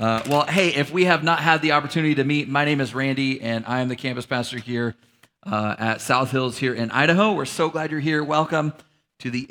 Well, hey, if we have not had the opportunity to meet, my name is Randy, and I am the campus pastor here at South Hills here in Idaho. We're so glad you're here. Welcome to the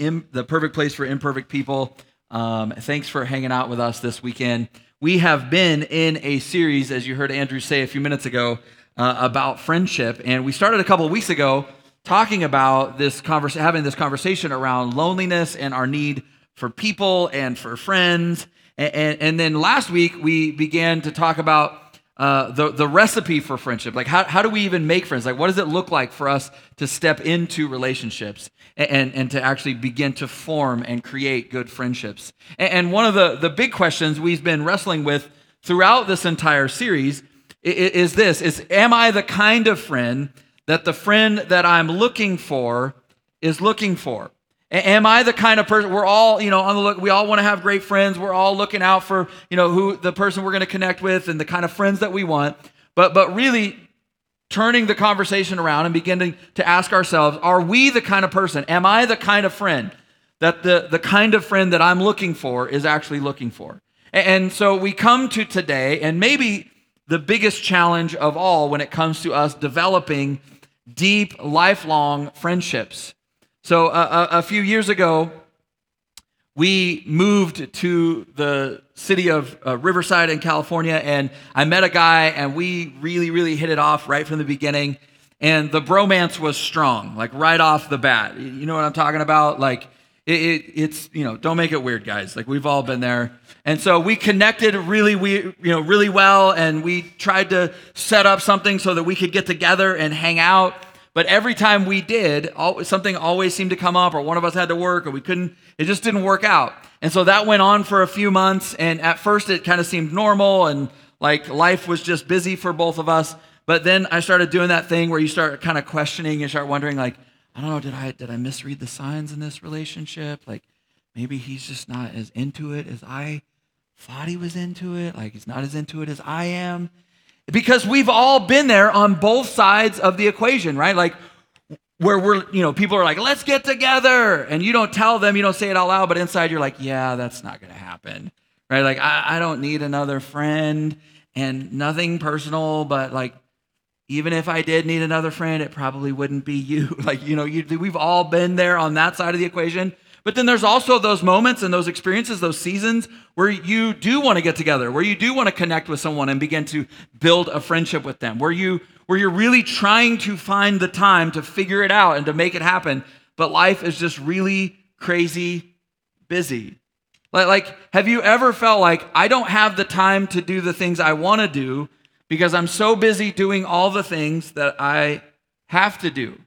perfect place for imperfect people. Thanks for hanging out with us this weekend. We have been in a series, as you heard Andrew say a few minutes ago, about friendship, and we started a couple of weeks ago talking about this having this conversation around loneliness and our need for people and for friends. And then last week, we began to talk about the recipe for friendship. Like, how do we even make friends? Like, what does it look like for us to step into relationships and to actually begin to form and create good friendships? And one of the big questions we've been wrestling with throughout this entire series is this, am I the kind of friend that the friend that I'm looking for is looking for? Am I the kind of person, we're all, on the look, we all want to have great friends. We're all looking out for, who the person we're going to connect with and the kind of friends that we want. But really turning the conversation around and beginning to ask ourselves, are we the kind of person? Am I the kind of friend that the kind of friend that I'm looking for is actually looking for? And so we come to today, and maybe the biggest challenge of all when it comes to us developing deep, lifelong friendships. So a few years ago, we moved to the city of Riverside in California, and I met a guy, and we really, really hit it off right from the beginning, and the bromance was strong, like right off the bat. You know what I'm talking about? Like, it's, don't make it weird, guys. Like, we've all been there. And so we connected really well, and we tried to set up something so that we could get together and hang out. But every time we did, something always seemed to come up, or one of us had to work, or we couldn't, it just didn't work out. And so that went on for a few months, and at first it kind of seemed normal, and like life was just busy for both of us. But then I started doing that thing where you start kind of questioning and start wondering, like, I don't know, did I misread the signs in this relationship? Like, maybe he's just not as into it as I thought he was into it. Like, he's not as into it as I am. Because we've all been there on both sides of the equation, right? Like, where we're, people are like, let's get together. And you don't tell them, you don't say it out loud, but inside you're like, yeah, that's not going to happen, right? Like, I don't need another friend, and nothing personal, but like, even if I did need another friend, it probably wouldn't be you. Like, we've all been there on that side of the equation. But then there's also those moments and those experiences, those seasons where you do want to get together, where you do want to connect with someone and begin to build a friendship with them, where you're really trying to find the time to figure it out and to make it happen. But life is just really crazy busy. Like, have you ever felt like, I don't have the time to do the things I want to do because I'm so busy doing all the things that I have to do?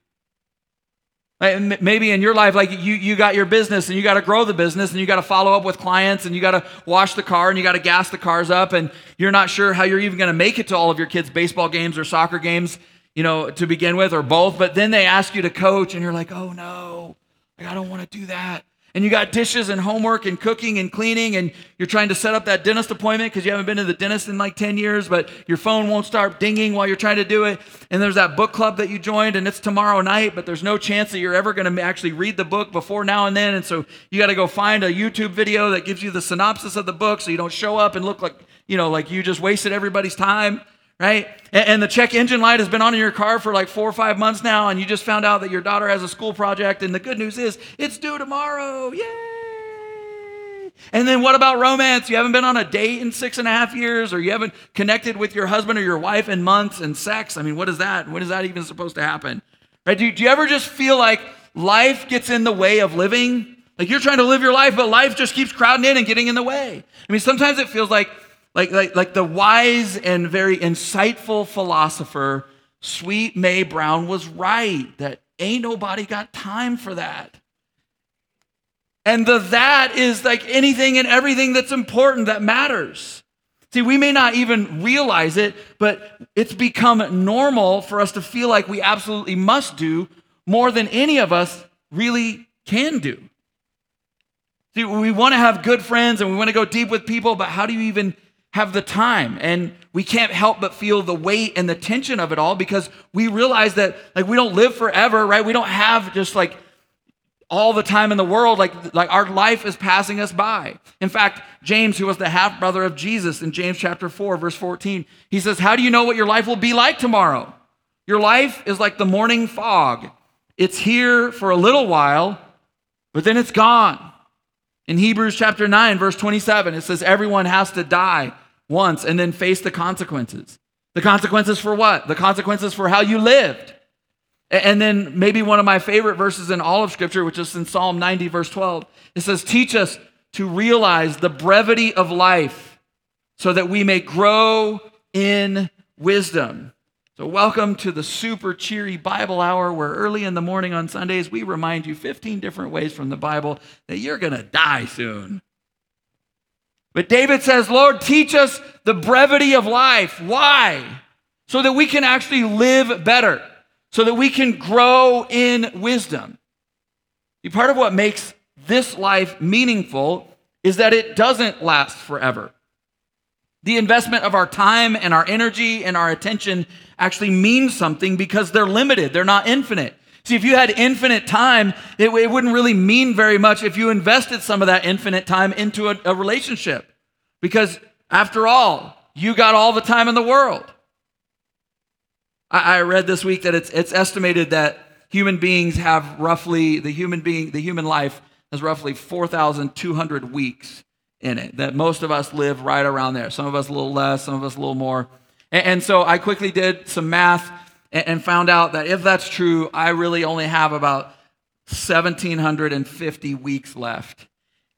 Maybe in your life, like you got your business, and you got to grow the business, and you got to follow up with clients, and you got to wash the car, and you got to gas the cars up, and you're not sure how you're even going to make it to all of your kids' baseball games or soccer games, to begin with, or both. But then they ask you to coach, and you're like, oh no, like, I don't want to do that. And you got dishes and homework and cooking and cleaning, and you're trying to set up that dentist appointment because you haven't been to the dentist in like 10 years, but your phone won't start dinging while you're trying to do it. And there's that book club that you joined, and it's tomorrow night, but there's no chance that you're ever going to actually read the book before now and then. And so you got to go find a YouTube video that gives you the synopsis of the book so you don't show up and look like, like you just wasted everybody's time, right? And the check engine light has been on in your car for like 4 or 5 months now, and you just found out that your daughter has a school project, and the good news is it's due tomorrow. Yay! And then what about romance? You haven't been on a date in 6.5 years, or you haven't connected with your husband or your wife in months, and sex. I mean, what is that? When is that even supposed to happen? Right? Do you ever just feel like life gets in the way of living? Like, you're trying to live your life, but life just keeps crowding in and getting in the way. I mean, sometimes it feels like the wise and very insightful philosopher, Sweet Mae Brown, was right, that ain't nobody got time for that. And that is like anything and everything that's important that matters. See, we may not even realize it, but it's become normal for us to feel like we absolutely must do more than any of us really can do. See, we want to have good friends and we want to go deep with people, but how do you even have the time? And we can't help but feel the weight and the tension of it all, because we realize that, like, we don't live forever, right? We don't have just like all the time in the world, like our life is passing us by. In fact, James, who was the half-brother of Jesus in James chapter 4, verse 14, he says, how do you know what your life will be like tomorrow? Your life is like the morning fog. It's here for a little while, but then it's gone. In Hebrews chapter 9, verse 27, it says everyone has to die once and then face the consequences. The consequences for what? The consequences for how you lived. And then maybe one of my favorite verses in all of Scripture, which is in Psalm 90, verse 12, it says, teach us to realize the brevity of life so that we may grow in wisdom. So welcome to the super cheery Bible hour where early in the morning on Sundays, we remind you 15 different ways from the Bible that you're going to die soon. But David says, Lord, teach us the brevity of life. Why? So that we can actually live better. So that we can grow in wisdom. Part of what makes this life meaningful is that it doesn't last forever. The investment of our time and our energy and our attention actually means something because they're limited. They're not infinite. See, if you had infinite time, it wouldn't really mean very much if you invested some of that infinite time into a relationship. Because after all, you got all the time in the world. I read this week that it's estimated that human beings have roughly, the human life has roughly 4,200 weeks in it, that most of us live right around there. Some of us a little less, some of us a little more. And so I quickly did some math and found out that if that's true, I really only have about 1,750 weeks left.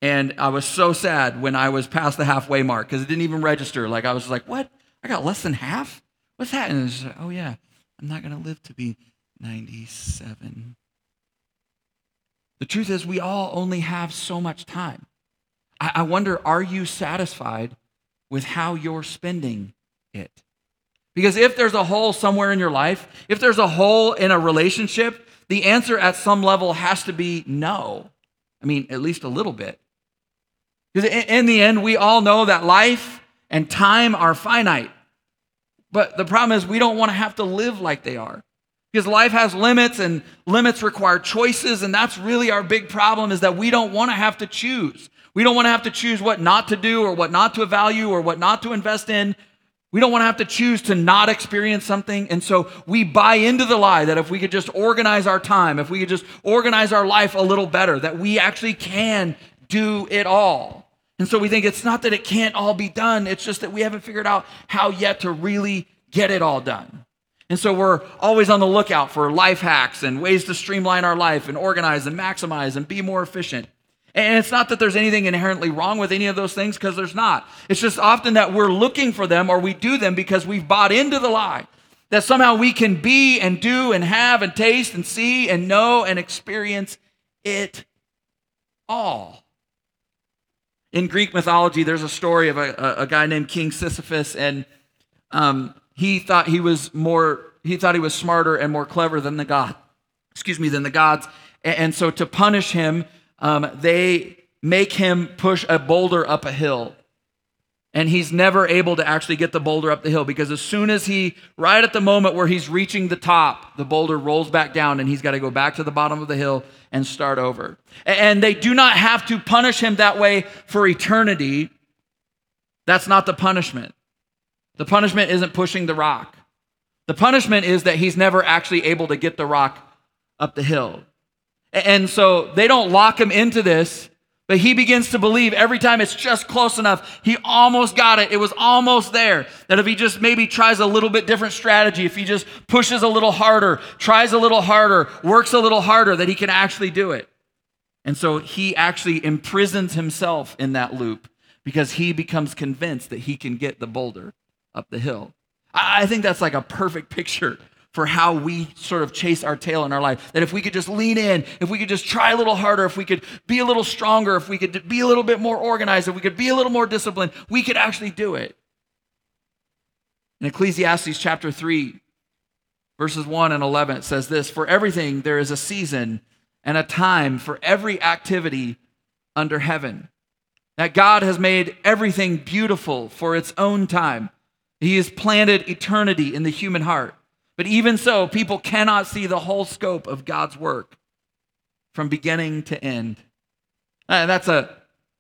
And I was so sad when I was past the halfway mark because it didn't even register. Like I was like, what? I got less than half? What's that? And it's like, oh yeah, I'm not going to live to be 97. The truth is we all only have so much time. I wonder, are you satisfied with how you're spending it? Because if there's a hole somewhere in your life, if there's a hole in a relationship, the answer at some level has to be no. I mean, at least a little bit. Because in the end, we all know that life and time are finite. But the problem is we don't want to have to live like they are because life has limits and limits require choices. And that's really our big problem is that we don't want to have to choose. We don't want to have to choose what not to do or what not to value or what not to invest in. We don't want to have to choose to not experience something. And so we buy into the lie that if we could just organize our time, if we could just organize our life a little better, that we actually can do it all. And so we think it's not that it can't all be done. It's just that we haven't figured out how yet to really get it all done. And so we're always on the lookout for life hacks and ways to streamline our life and organize and maximize and be more efficient. And it's not that there's anything inherently wrong with any of those things because there's not. It's just often that we're looking for them or we do them because we've bought into the lie that somehow we can be and do and have and taste and see and know and experience it all. In Greek mythology, there's a story of a guy named King Sisyphus, and he thought he was smarter and more clever than the gods. And so to punish him, they make him push a boulder up a hill. And he's never able to actually get the boulder up the hill because as soon as right at the moment where he's reaching the top, the boulder rolls back down and he's got to go back to the bottom of the hill and start over. And they do not have to punish him that way for eternity. That's not the punishment. The punishment isn't pushing the rock. The punishment is that he's never actually able to get the rock up the hill. And so they don't lock him into this. But he begins to believe every time it's just close enough, he almost got it. It was almost there. That if he just maybe tries a little bit different strategy, if he just pushes a little harder, tries a little harder, works a little harder, that he can actually do it. And so he actually imprisons himself in that loop because he becomes convinced that he can get the boulder up the hill. I think that's like a perfect picture for how we sort of chase our tail in our life. That if we could just lean in, if we could just try a little harder, if we could be a little stronger, if we could be a little bit more organized, if we could be a little more disciplined, we could actually do it. In Ecclesiastes chapter 3, verses 1 and 11, it says this, "For everything there is a season and a time for every activity under heaven." That God has made everything beautiful for its own time. He has planted eternity in the human heart. But even so, people cannot see the whole scope of God's work. from beginning to end. That's an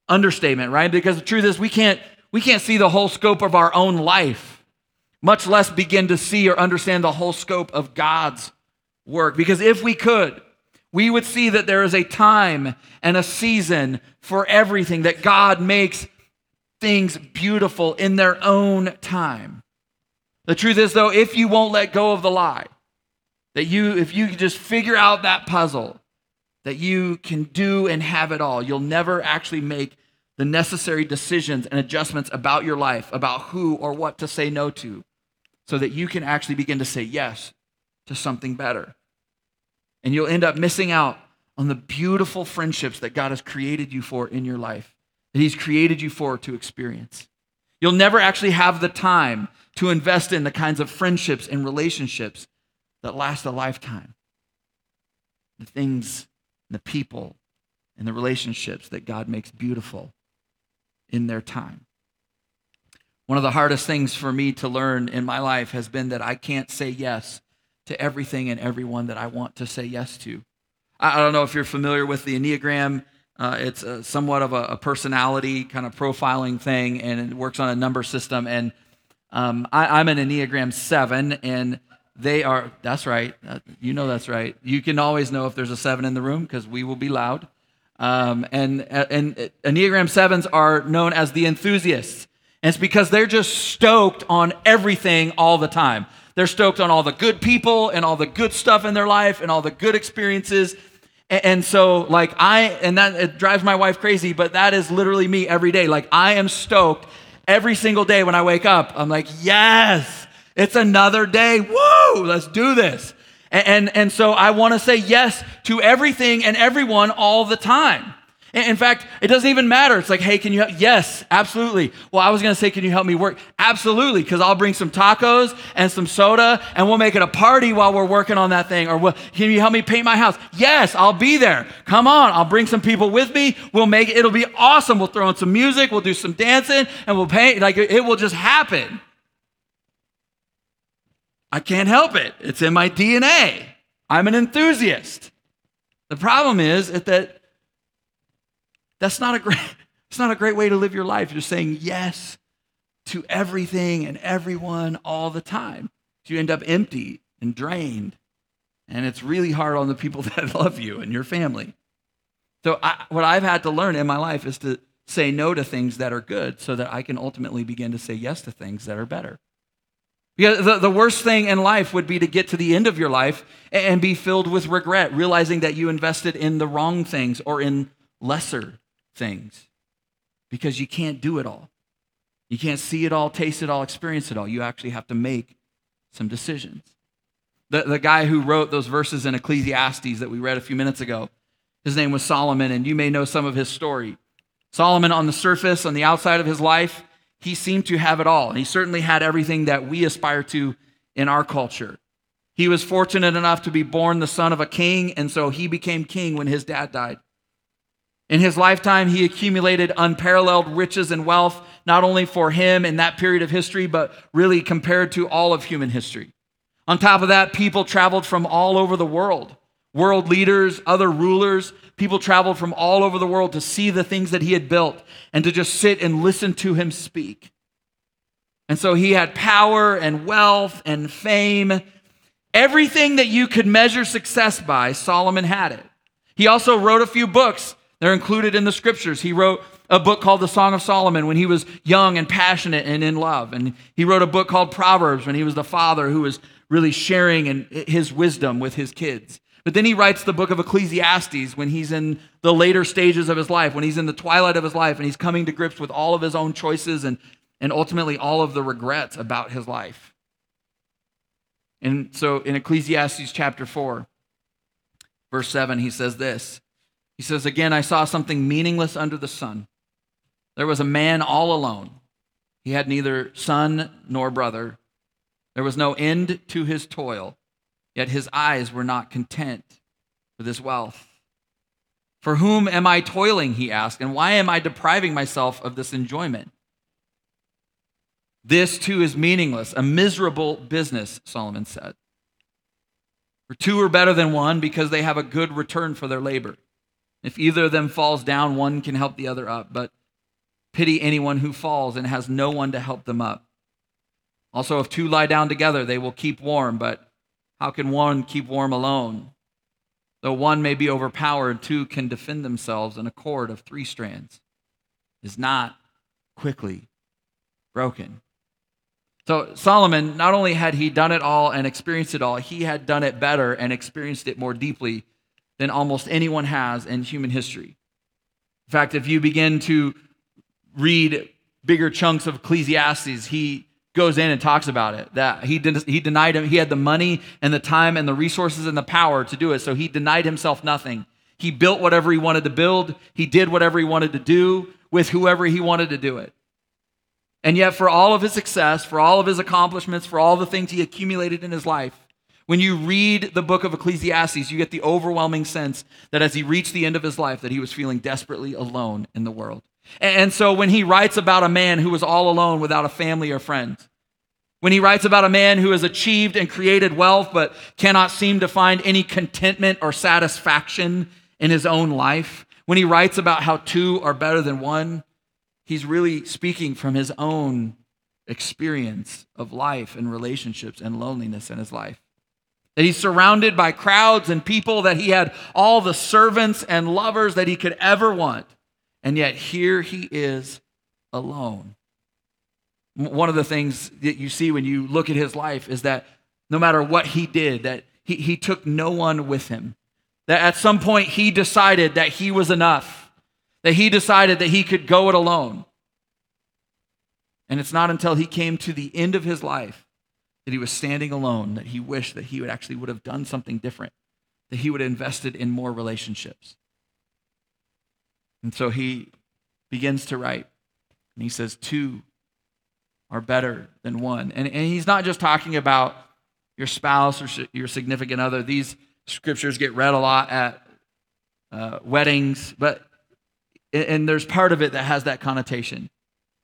understatement, right? Because the truth is we can't see the whole scope of our own life, much less begin to see or understand the whole scope of God's work. Because if we could, we would see that there is a time and a season for everything, that God makes things beautiful in their own time. The truth is, though, if you won't let go of the lie, that if you can just figure out that puzzle, that you can do and have it all, you'll never actually make the necessary decisions and adjustments about your life, about who or what to say no to, so that you can actually begin to say yes to something better. And you'll end up missing out on the beautiful friendships that God has created you for in your life, that he's created you for to experience. You'll never actually have the time to invest in the kinds of friendships and relationships that last a lifetime. The things, the people, and the relationships that God makes beautiful in their time. One of the hardest things for me to learn in my life has been that I can't say yes to everything and everyone that I want to say yes to. I don't know if you're familiar with the Enneagram. It's somewhat of a personality kind of profiling thing, and it works on a number system. And I'm an Enneagram 7, and they are, that's right, you know that's right. You can always know if there's a 7 in the room because we will be loud. And Enneagram 7s are known as the enthusiasts. And it's because they're just stoked on everything all the time. They're stoked on all the good people and all the good stuff in their life and all the good experiences. And so, like, that it drives my wife crazy, but that is literally me every day. Like, I am stoked every single day when I wake up. I'm like, yes, it's another day. Woo, let's do this. And so I want to say yes to everything and everyone all the time. In fact, it doesn't even matter. It's like, hey, can you help? Yes, absolutely. Well, I was going to say, can you help me work? Absolutely, because I'll bring some tacos and some soda, and we'll make it a party while we're working on that thing. Or can you help me paint my house? Yes, I'll be there. Come on, I'll bring some people with me. We'll make it. It'll be awesome. We'll throw in some music. We'll do some dancing, and we'll paint. Like, it will just happen. I can't help it. It's in my DNA. I'm an enthusiast. The problem is that That's not a great way to live your life. You're saying yes to everything and everyone all the time. You end up empty and drained, and it's really hard on the people that love you and your family. So what I've had to learn in my life is to say no to things that are good so that I can ultimately begin to say yes to things that are better. Because the worst thing in life would be to get to the end of your life and be filled with regret, realizing that you invested in the wrong things or in lesser things, because you can't do it all. You can't see it all, taste it all, experience it all. You actually have to make some decisions. The guy who wrote those verses in Ecclesiastes that we read a few minutes ago, his name was Solomon, and you may know some of his story. Solomon, on the surface, on the outside of his life, he seemed to have it all. And he certainly had everything that we aspire to in our culture. He was fortunate enough to be born the son of a king, and so he became king when his dad died. In his lifetime, he accumulated unparalleled riches and wealth, not only for him in that period of history, but really compared to all of human history. On top of that, people traveled from all over the world. World leaders, other rulers, people traveled from all over the world to see the things that he had built and to just sit and listen to him speak. And so he had power and wealth and fame. Everything that you could measure success by, Solomon had it. He also wrote a few books. They're included in the scriptures. He wrote a book called the Song of Solomon when he was young and passionate and in love. And he wrote a book called Proverbs when he was the father who was really sharing his wisdom with his kids. But then he writes the book of Ecclesiastes when he's in the later stages of his life, when he's in the twilight of his life, and he's coming to grips with all of his own choices and ultimately all of the regrets about his life. And so in Ecclesiastes chapter 4, verse 7, he says this. He says, again, I saw something meaningless under the sun. There was a man all alone. He had neither son nor brother. There was no end to his toil, yet his eyes were not content with his wealth. For whom am I toiling, he asked, and why am I depriving myself of this enjoyment? This too is meaningless, a miserable business, Solomon said. For two are better than one because they have a good return for their labor. If either of them falls down, one can help the other up, but pity anyone who falls and has no one to help them up. Also, if two lie down together, they will keep warm, but how can one keep warm alone? Though one may be overpowered, two can defend themselves, and a cord of three strands is not quickly broken. So Solomon, not only had he done it all and experienced it all, he had done it better and experienced it more deeply than almost anyone has in human history. In fact, if you begin to read bigger chunks of Ecclesiastes, he goes in and talks about it, that he denied him. He had the money and the time and the resources and the power to do it, so he denied himself nothing. He built whatever he wanted to build. He did whatever he wanted to do with whoever he wanted to do it. And yet, for all of his success, for all of his accomplishments, for all the things he accumulated in his life, when you read the book of Ecclesiastes, you get the overwhelming sense that as he reached the end of his life, that he was feeling desperately alone in the world. And so when he writes about a man who was all alone without a family or friends, when he writes about a man who has achieved and created wealth but cannot seem to find any contentment or satisfaction in his own life, when he writes about how two are better than one, he's really speaking from his own experience of life and relationships and loneliness in his life. That he's surrounded by crowds and people, that he had all the servants and lovers that he could ever want. And yet here he is alone. One of the things that you see when you look at his life is that no matter what he did, that he took no one with him. That at some point he decided that he was enough, that he decided that he could go it alone. And it's not until he came to the end of his life that he was standing alone, that he wished that he would have done something different, that he would have invested in more relationships. And so he begins to write, and he says, two are better than one. And he's not just talking about your spouse or your significant other. These scriptures get read a lot at weddings, but and there's part of it that has that connotation.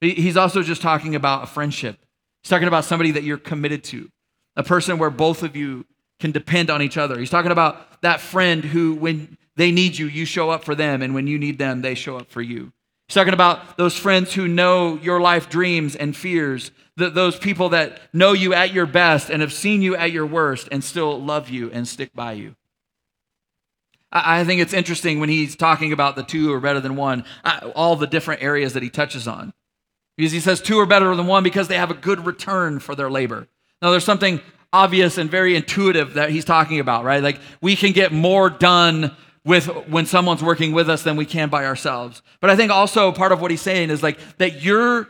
He's also just talking about a friendship. He's talking about somebody that you're committed to, a person where both of you can depend on each other. He's talking about that friend who, when they need you, you show up for them, and when you need them, they show up for you. He's talking about those friends who know your life dreams and fears, those people that know you at your best and have seen you at your worst and still love you and stick by you. I think it's interesting when he's talking about the two are better than one, all the different areas that he touches on. Because he says two are better than one because they have a good return for their labor. Now, there's something obvious and very intuitive that he's talking about, right? Like, we can get more done with when someone's working with us than we can by ourselves. But I think also part of what he's saying is like that your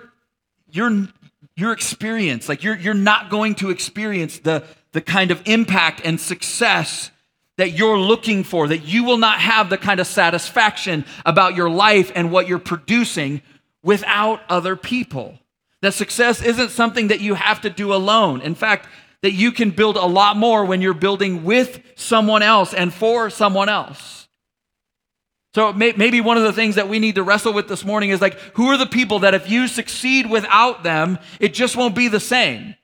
experience, like you're not going to experience the kind of impact and success that you're looking for, that you will not have the kind of satisfaction about your life and what you're producing without other people. That success isn't something that you have to do alone. In fact, that you can build a lot more when you're building with someone else and for someone else. So maybe one of the things that we need to wrestle with this morning is like, who are the people that if you succeed without them, it just won't be the same?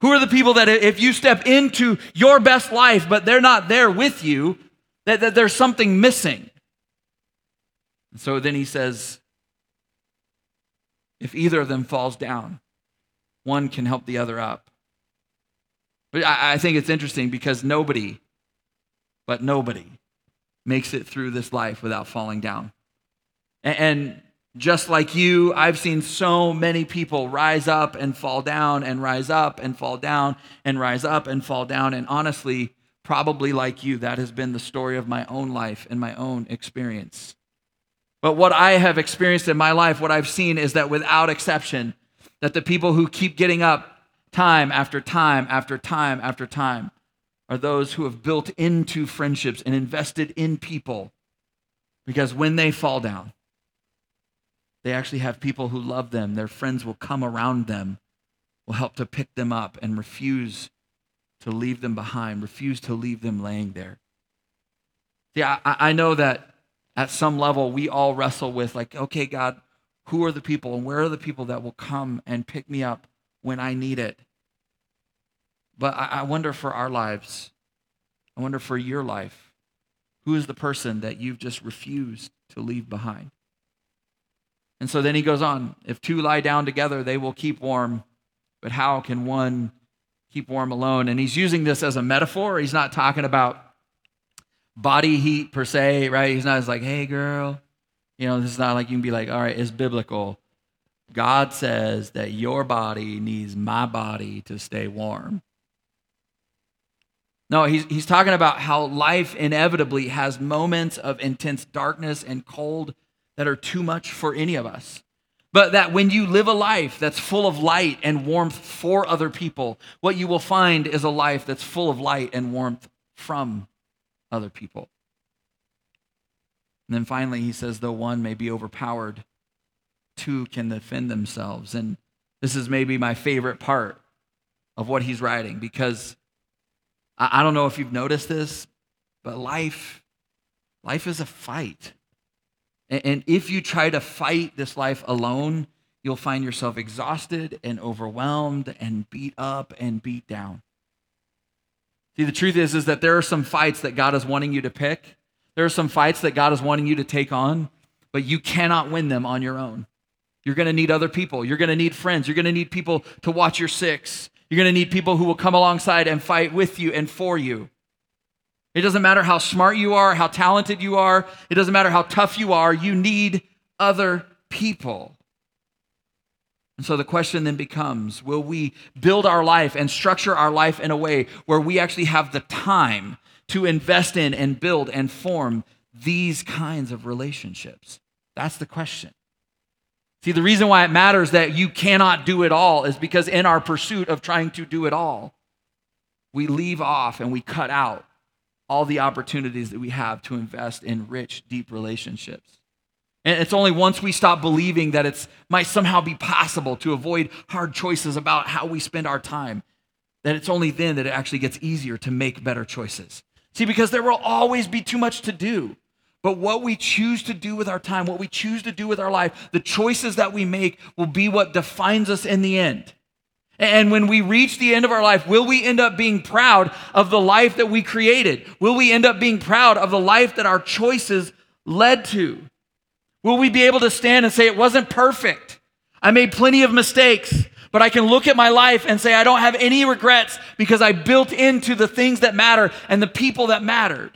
Who are the people that if you step into your best life, but they're not there with you, that there's something missing? And so then he says, if either of them falls down, one can help the other up. But I think it's interesting because nobody makes it through this life without falling down. And just like you, I've seen so many people rise up and fall down and rise up and fall down and rise up and fall down. And honestly, probably like you, that has been the story of my own life and my own experience. But what I have experienced in my life, what I've seen is that without exception, that the people who keep getting up time after time after time after time are those who have built into friendships and invested in people, because when they fall down, they actually have people who love them. Their friends will come around them, will help to pick them up and refuse to leave them behind, refuse to leave them laying there. See, I know that at some level we all wrestle with like, okay, God, who are the people and where are the people that will come and pick me up when I need it? But I wonder for our lives, I wonder for your life, who is the person that you've just refused to leave behind? And so then he goes on, if two lie down together, they will keep warm, but how can one keep warm alone? And he's using this as a metaphor. He's not talking about body heat per se, right? He's not just like, hey, girl. You know, this is not like you can be like, all right, it's biblical. God says that your body needs my body to stay warm. No, he's talking about how life inevitably has moments of intense darkness and cold that are too much for any of us. But that when you live a life that's full of light and warmth for other people, what you will find is a life that's full of light and warmth from other people. And then finally, he says, though one may be overpowered, two can defend themselves. And this is maybe my favorite part of what he's writing, because I don't know if you've noticed this, but life is a fight. And if you try to fight this life alone, you'll find yourself exhausted and overwhelmed and beat up and beat down. See, the truth is that there are some fights that God is wanting you to pick. There are some fights that God is wanting you to take on, but you cannot win them on your own. You're going to need other people. You're going to need friends. You're going to need people to watch your six. You're going to need people who will come alongside and fight with you and for you. It doesn't matter how smart you are, how talented you are. It doesn't matter how tough you are. You need other people. And so the question then becomes, will we build our life and structure our life in a way where we actually have the time to invest in and build and form these kinds of relationships? That's the question. See, the reason why it matters that you cannot do it all is because in our pursuit of trying to do it all, we leave off and we cut out all the opportunities that we have to invest in rich, deep relationships. And it's only once we stop believing that it might somehow be possible to avoid hard choices about how we spend our time, that it's only then that it actually gets easier to make better choices. See, because there will always be too much to do. But what we choose to do with our time, what we choose to do with our life, the choices that we make will be what defines us in the end. And when we reach the end of our life, will we end up being proud of the life that we created? Will we end up being proud of the life that our choices led to? Will we be able to stand and say, it wasn't perfect? I made plenty of mistakes, but I can look at my life and say, I don't have any regrets because I built into the things that matter and the people that mattered.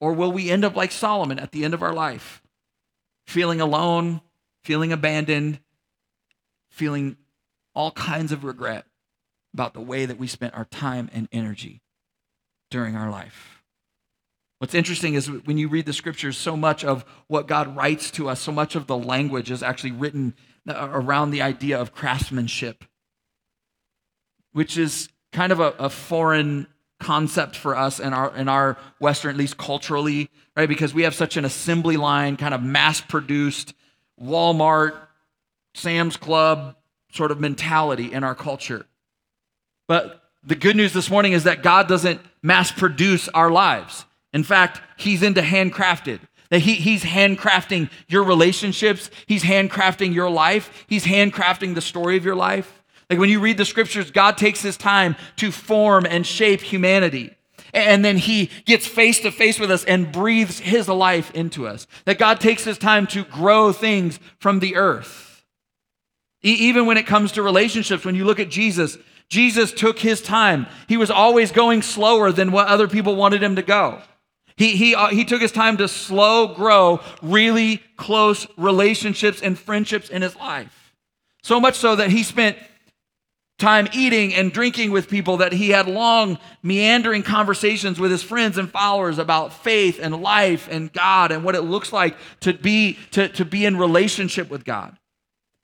Or will we end up like Solomon at the end of our life, feeling alone, feeling abandoned, feeling all kinds of regret about the way that we spent our time and energy during our life? What's interesting is when you read the scriptures, so much of what God writes to us, so much of the language is actually written around the idea of craftsmanship, which is kind of a foreign concept for us in our Western, at least culturally, right? Because we have such an assembly line, kind of mass-produced Walmart, Sam's Club sort of mentality in our culture. But the good news this morning is that God doesn't mass-produce our lives. In fact, he's into handcrafted. That he's handcrafting your relationships. He's handcrafting your life. He's handcrafting the story of your life. Like when you read the scriptures, God takes his time to form and shape humanity. And then he gets face to face with us and breathes his life into us. That God takes his time to grow things from the earth. Even when it comes to relationships, when you look at Jesus took his time. He was always going slower than what other people wanted him to go. He took his time to slow grow really close relationships and friendships in his life. So much so that he spent time eating and drinking with people, that he had long, meandering conversations with his friends and followers about faith and life and God and what it looks like to be in relationship with God.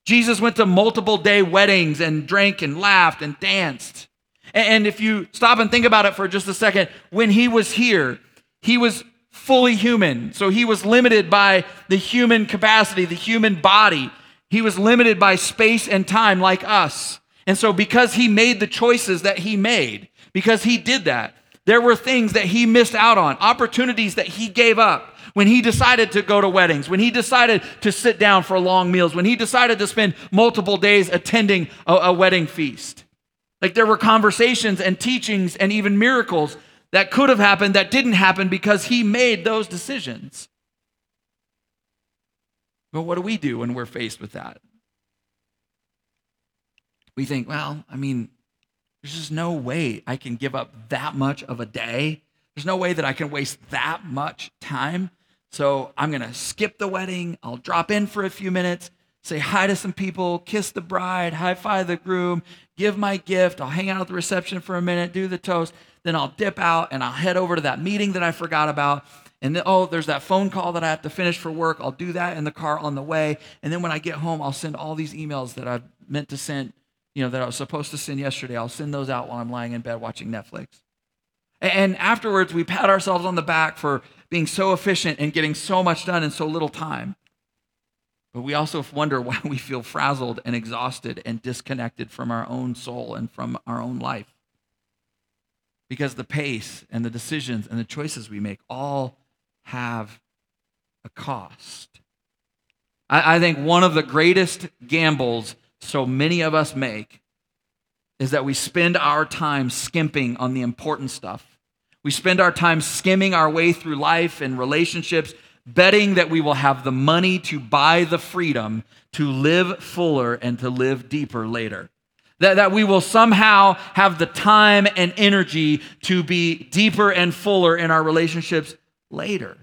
Jesus went to multiple day weddings and drank and laughed and danced. And if you stop and think about it for just a second, when he was here, he was fully human. So he was limited by the human capacity, the human body. He was limited by space and time like us. And so because he made the choices that he made, because he did that, there were things that he missed out on, opportunities that he gave up when he decided to go to weddings, when he decided to sit down for long meals, when he decided to spend multiple days attending a wedding feast. Like there were conversations and teachings and even miracles that could have happened that didn't happen because he made those decisions. But what do we do when we're faced with that? We think, well, I mean, there's just no way I can give up that much of a day. There's no way that I can waste that much time. So I'm going to skip the wedding. I'll drop in for a few minutes, say hi to some people, kiss the bride, high-five the groom, give my gift. I'll hang out at the reception for a minute, do the toast. Then I'll dip out and I'll head over to that meeting that I forgot about. And then, oh, there's that phone call that I have to finish for work. I'll do that in the car on the way. And then when I get home, I'll send all these emails that I meant to send, you know, that I was supposed to send yesterday. I'll send those out while I'm lying in bed watching Netflix. And afterwards, we pat ourselves on the back for being so efficient and getting so much done in so little time. But we also wonder why we feel frazzled and exhausted and disconnected from our own soul and from our own life. Because the pace and the decisions and the choices we make all have a cost. I think one of the greatest gambles so many of us make is that we spend our time skimping on the important stuff. We spend our time skimming our way through life and relationships, betting that we will have the money to buy the freedom to live fuller and to live deeper later. That we will somehow have the time and energy to be deeper and fuller in our relationships later.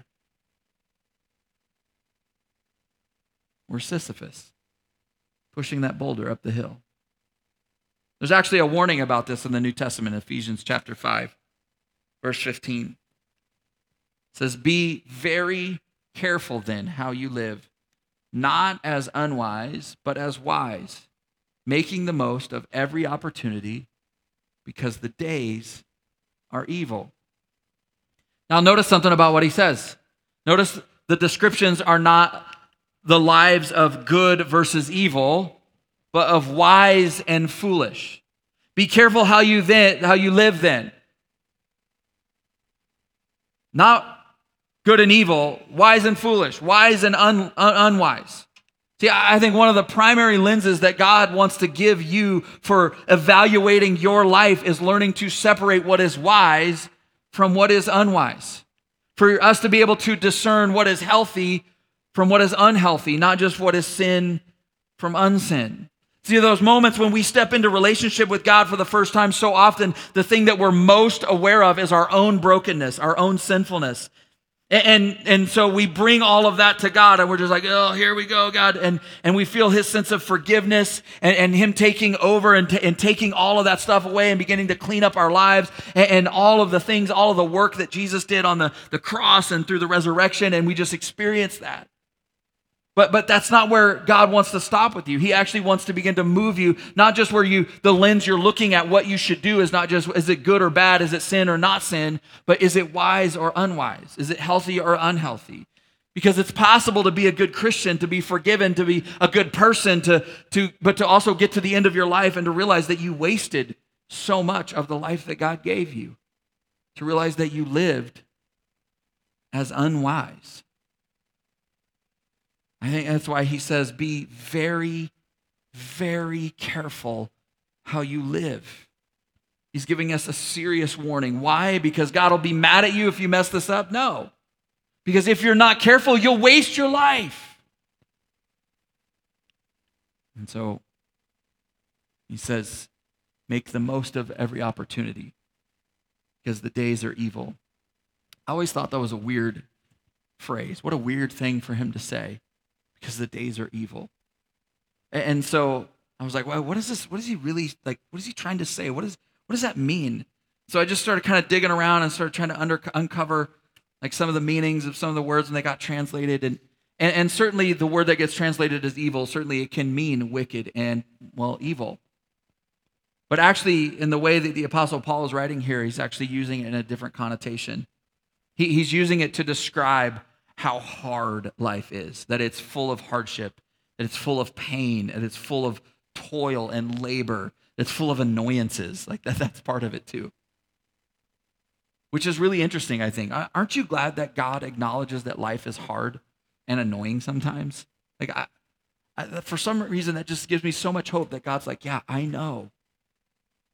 We're Sisyphus, pushing that boulder up the hill. There's actually a warning about this in the New Testament, Ephesians chapter 5, verse 15. It says, "Be very careful then how you live, not as unwise, but as wise, making the most of every opportunity, because the days are evil." Now notice something about what he says. Notice the descriptions are not the lives of good versus evil, but of wise and foolish. Be careful how you live then. Not good and evil, wise and foolish, wise and unwise. See, I think one of the primary lenses that God wants to give you for evaluating your life is learning to separate what is wise from what is unwise, for us to be able to discern what is healthy from what is unhealthy, not just what is sin from unsin. See, those moments when we step into relationship with God for the first time, so often the thing that we're most aware of is our own brokenness, our own sinfulness. And so we bring all of that to God, and we're just like, oh, here we go, God. And we feel his sense of forgiveness and him taking over and taking all of that stuff away and beginning to clean up our lives and all of the things, all of the work that Jesus did on the cross and through the resurrection, and we just experience that. But that's not where God wants to stop with you. He actually wants to begin to move you, not just where the lens you're looking at what you should do is not just, is it good or bad, is it sin or not sin, but is it wise or unwise? Is it healthy or unhealthy? Because it's possible to be a good Christian, to be forgiven, to be a good person, but to also get to the end of your life and to realize that you wasted so much of the life that God gave you, to realize that you lived as unwise. I think that's why he says, be very, very careful how you live. He's giving us a serious warning. Why? Because God will be mad at you if you mess this up? No. Because if you're not careful, you'll waste your life. And so he says, make the most of every opportunity because the days are evil. I always thought that was a weird phrase. What a weird thing for him to say. Because the days are evil. And so I was like, well, what is this? What is he really like? What is he trying to say? What does that mean? So I just started kind of digging around and started trying to uncover like some of the meanings of some of the words when they got translated. And certainly the word that gets translated as evil, certainly it can mean wicked and, well, evil. But actually in the way that the Apostle Paul is writing here, he's actually using it in a different connotation. He's using it to describe how hard life is, that it's full of hardship, that it's full of pain, that it's full of toil and labor, that it's full of annoyances. Like that's part of it too. Which is really interesting, I think. Aren't you glad that God acknowledges that life is hard and annoying sometimes? Like for some reason, that just gives me so much hope that God's like, yeah, I know.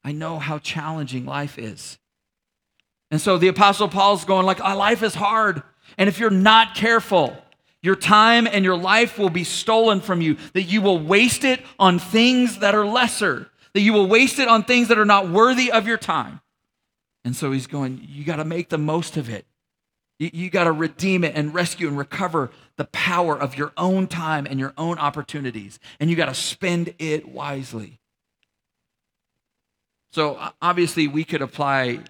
I know how challenging life is. And so the Apostle Paul's going like, life is hard. And if you're not careful, your time and your life will be stolen from you, that you will waste it on things that are lesser, that you will waste it on things that are not worthy of your time. And so he's going, you got to make the most of it. You got to redeem it and rescue and recover the power of your own time and your own opportunities. And you got to spend it wisely. So obviously we could apply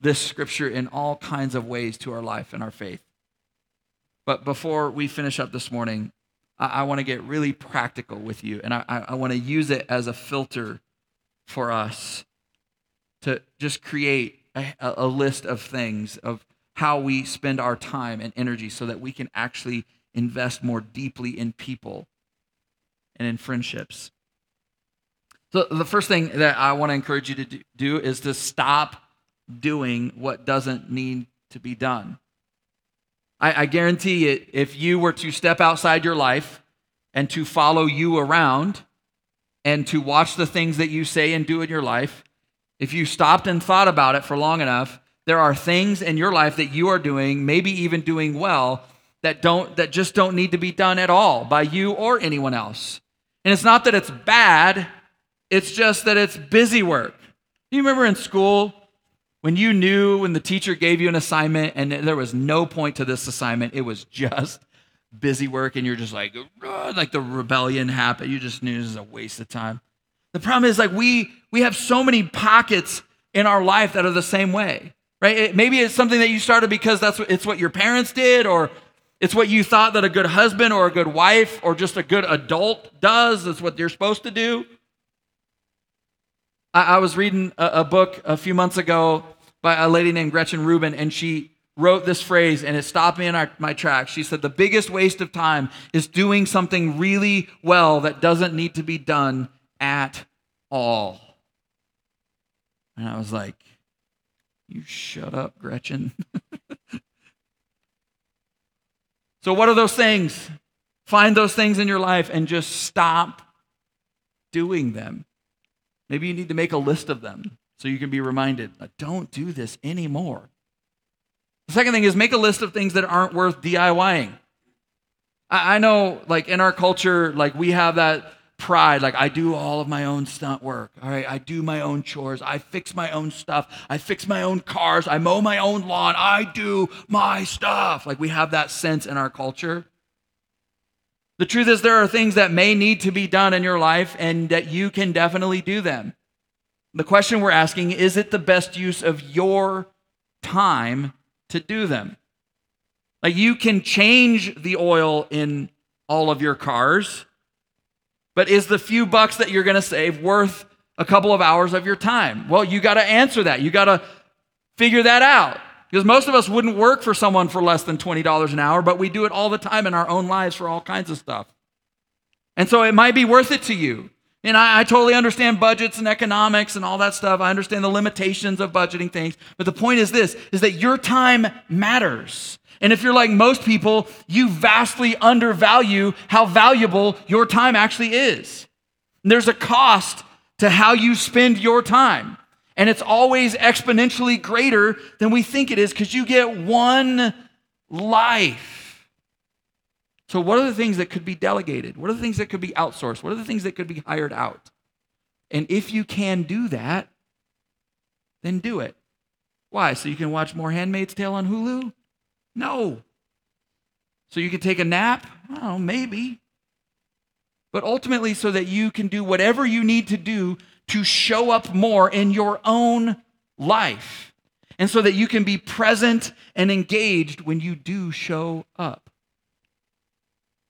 this scripture in all kinds of ways to our life and our faith. But before we finish up this morning, I want to get really practical with you. And I want to use it as a filter for us to just create a list of things, of how we spend our time and energy so that we can actually invest more deeply in people and in friendships. So the first thing that I want to encourage you to do is to stop doing what doesn't need to be done. I guarantee it, if you were to step outside your life and to follow you around and to watch the things that you say and do in your life, if you stopped and thought about it for long enough, there are things in your life that you are doing, maybe even doing well, that just don't need to be done at all by you or anyone else. And it's not that it's bad, it's just that it's busy work. You remember in school when the teacher gave you an assignment and there was no point to this assignment, it was just busy work, and you're just like the rebellion happened. You just knew this is a waste of time. The problem is, like, we have so many pockets in our life that are the same way, right? Maybe it's something that you started because it's what your parents did, or it's what you thought that a good husband or a good wife or just a good adult does. It's what you're supposed to do. I was reading a book a few months ago by a lady named Gretchen Rubin, and she wrote this phrase, and it stopped me in my tracks. She said, the biggest waste of time is doing something really well that doesn't need to be done at all. And I was like, you shut up, Gretchen. So what are those things? Find those things in your life and just stop doing them. Maybe you need to make a list of them so you can be reminded, don't do this anymore. The second thing is make a list of things that aren't worth DIYing. I know, like, in our culture, like, we have that pride, like, I do all of my own stunt work. All right, I do my own chores. I fix my own stuff. I fix my own cars. I mow my own lawn. I do my stuff. Like, we have that sense in our culture. The truth is, there are things that may need to be done in your life and that you can definitely do them. The question we're asking, is it the best use of your time to do them? Like, you can change the oil in all of your cars, but is the few bucks that you're going to save worth a couple of hours of your time? Well, you got to answer that. You got to figure that out. Because most of us wouldn't work for someone for less than $20 an hour, but we do it all the time in our own lives for all kinds of stuff. And so it might be worth it to you. And I totally understand budgets and economics and all that stuff. I understand the limitations of budgeting things. But the point is this, is that your time matters. And if you're like most people, you vastly undervalue how valuable your time actually is. And there's a cost to how you spend your time. And it's always exponentially greater than we think it is, because you get one life. So what are the things that could be delegated? What are the things that could be outsourced? What are the things that could be hired out? And if you can do that, then do it. Why? So you can watch more Handmaid's Tale on Hulu? No. So you can take a nap? I don't know, maybe. But ultimately, so that you can do whatever you need to do to show up more in your own life, and so that you can be present and engaged when you do show up.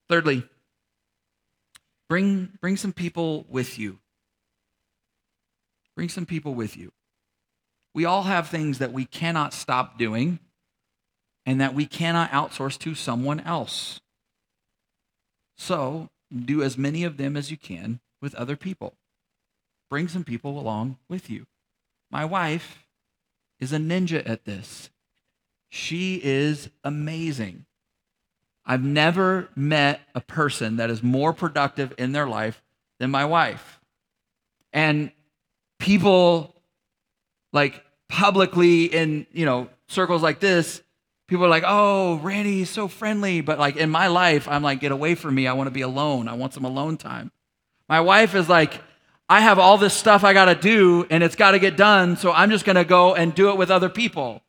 Thirdly, bring some people with you. Bring some people with you. We all have things that we cannot stop doing and that we cannot outsource to someone else. So do as many of them as you can with other people. Bring some people along with you. My wife is a ninja at this. She is amazing. I've never met a person that is more productive in their life than my wife. And people like publicly in, you know, circles like this, people are like, oh, Randy is so friendly. But like in my life, I'm like, get away from me. I want to be alone. I want some alone time. My wife is like, I have all this stuff I got to do and it's got to get done. So I'm just going to go and do it with other people.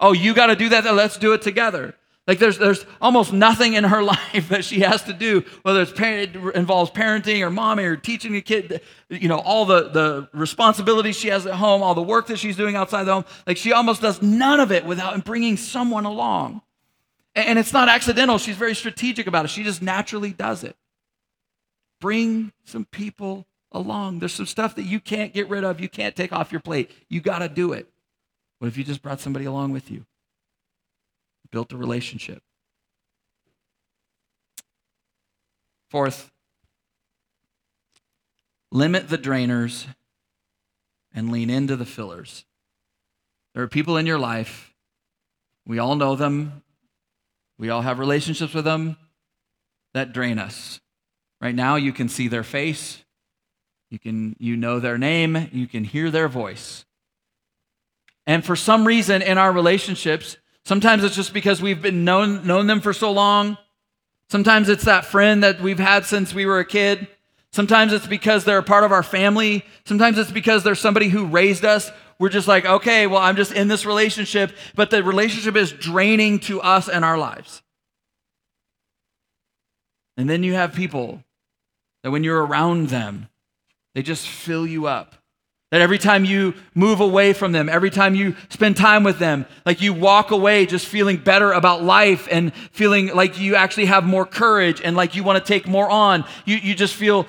Oh, you got to do that. Let's do it together. Like there's almost nothing in her life that she has to do, whether it involves parenting or mommy or teaching a kid, you know, all the responsibilities she has at home, all the work that she's doing outside the home. Like she almost does none of it without bringing someone along. And it's not accidental. She's very strategic about it. She just naturally does it. Bring some people along. There's some stuff that you can't get rid of. You can't take off your plate. You got to do it. What if you just brought somebody along with you? Built a relationship. Fourth, limit the drainers and lean into the fillers. There are people in your life, we all know them, we all have relationships with them that drain us. Right now you can see their face, you know their name, you can hear their voice. And for some reason in our relationships, sometimes it's just because we've been known them for so long. Sometimes it's that friend that we've had since we were a kid. Sometimes it's because they're a part of our family. Sometimes it's because they're somebody who raised us. We're just like, okay, well, I'm just in this relationship, but the relationship is draining to us and our lives. And then you have people that when you're around them, they just fill you up. That every time you move away from them, every time you spend time with them, like you walk away just feeling better about life and feeling like you actually have more courage and like you want to take more on. You just feel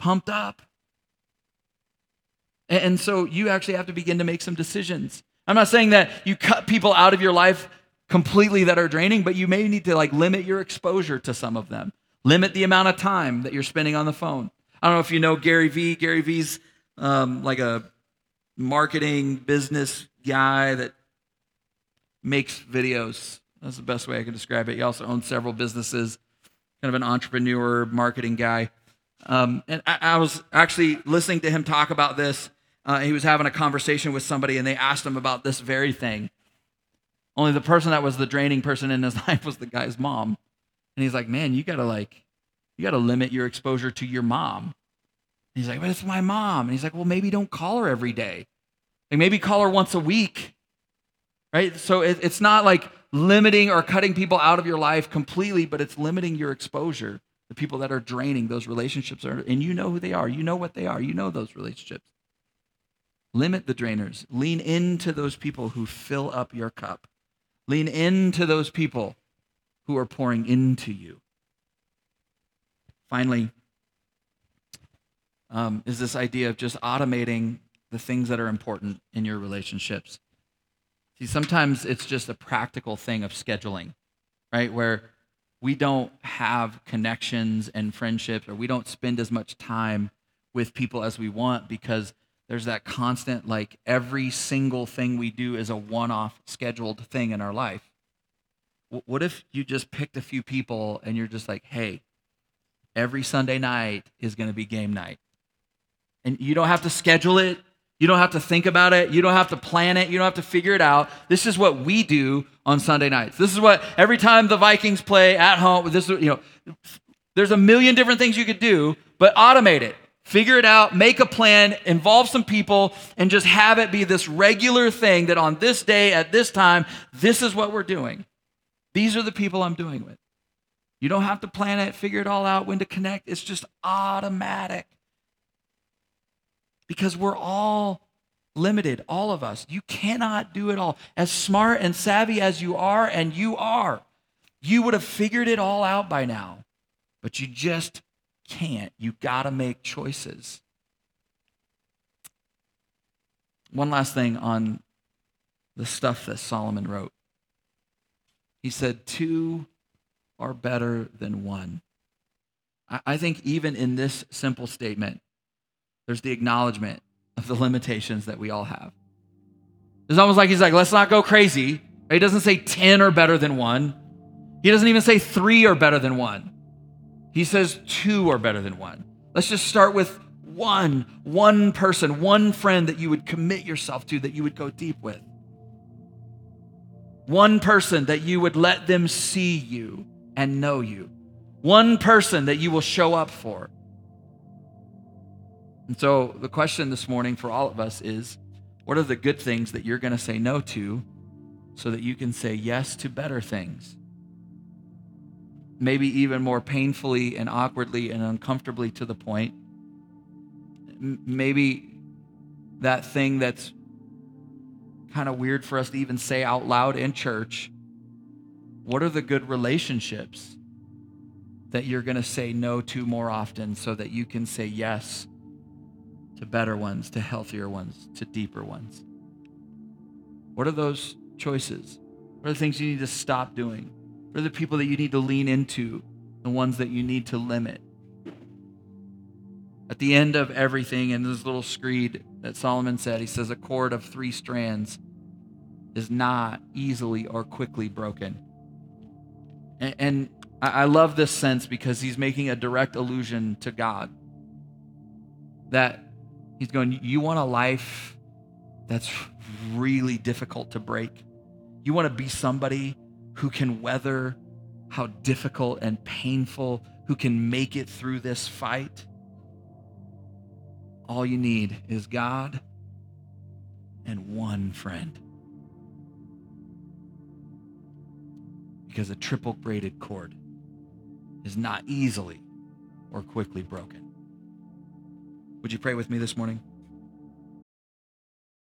pumped up. And so you actually have to begin to make some decisions. I'm not saying that you cut people out of your life completely that are draining, but you may need to like limit your exposure to some of them. Limit the amount of time that you're spending on the phone. I don't know if you know Gary Vee. Gary Vee's like a marketing business guy that makes videos. That's the best way I can describe it. He also owns several businesses, kind of an entrepreneur, marketing guy. And I was actually listening to him talk about this. He was having a conversation with somebody, and they asked him about this very thing. Only the person that was the draining person in his life was the guy's mom. And he's like, man, you got to limit your exposure to your mom. And he's like, but it's my mom. And he's like, well, maybe don't call her every day. Like maybe call her once a week, right? So it's not like limiting or cutting people out of your life completely, but it's limiting your exposure. The people that are draining those relationships are, and you know who they are, you know what they are, you know those relationships. Limit the drainers. Lean into those people who fill up your cup. Lean into those people who are pouring into you. Finally, is this idea of just automating the things that are important in your relationships. See, sometimes it's just a practical thing of scheduling, right? Where we don't have connections and friendships, or we don't spend as much time with people as we want because there's that constant, like every single thing we do is a one-off scheduled thing in our life. What if you just picked a few people and you're just like, hey, every Sunday night is going to be game night. And you don't have to schedule it. You don't have to think about it. You don't have to plan it. You don't have to figure it out. This is what we do on Sunday nights. This is what every time the Vikings play at home, this is, you know, there's a million different things you could do, but automate it. Figure it out, make a plan, involve some people, and just have it be this regular thing that on this day at this time, this is what we're doing. These are the people I'm doing with. You don't have to plan it, figure it all out, when to connect. It's just automatic. Because we're all limited, all of us. You cannot do it all. As smart and savvy as you are, and you are, you would have figured it all out by now. But you just can't. You gotta make choices. One last thing on the stuff that Solomon wrote. He said, two are better than one. I think even in this simple statement, there's the acknowledgement of the limitations that we all have. It's almost like he's like, let's not go crazy. He doesn't say 10 are better than one. He doesn't even say 3 are better than one. He says 2 are better than one. Let's just start with one person, one friend that you would commit yourself to, that you would go deep with. One person that you would let them see you and know you. One person that you will show up for. And so the question this morning for all of us is, what are the good things that you're going to say no to so that you can say yes to better things? Maybe even more painfully and awkwardly and uncomfortably to the point. Maybe that thing that's kind of weird for us to even say out loud in church. What are the good relationships that you're going to say no to more often so that you can say yes to better ones, to healthier ones, to deeper ones? What are those choices? What are the things you need to stop doing? What are the people that you need to lean into, the ones that you need to limit? At the end of everything, in this little screed that Solomon said, he says, a cord of 3 strands is not easily or quickly broken. And I love this sense because he's making a direct allusion to God. That he's going, you want a life that's really difficult to break? You want to be somebody who can weather how difficult and painful, who can make it through this fight? All you need is God and one friend. Because a triple braided cord is not easily or quickly broken. Would you pray with me this morning?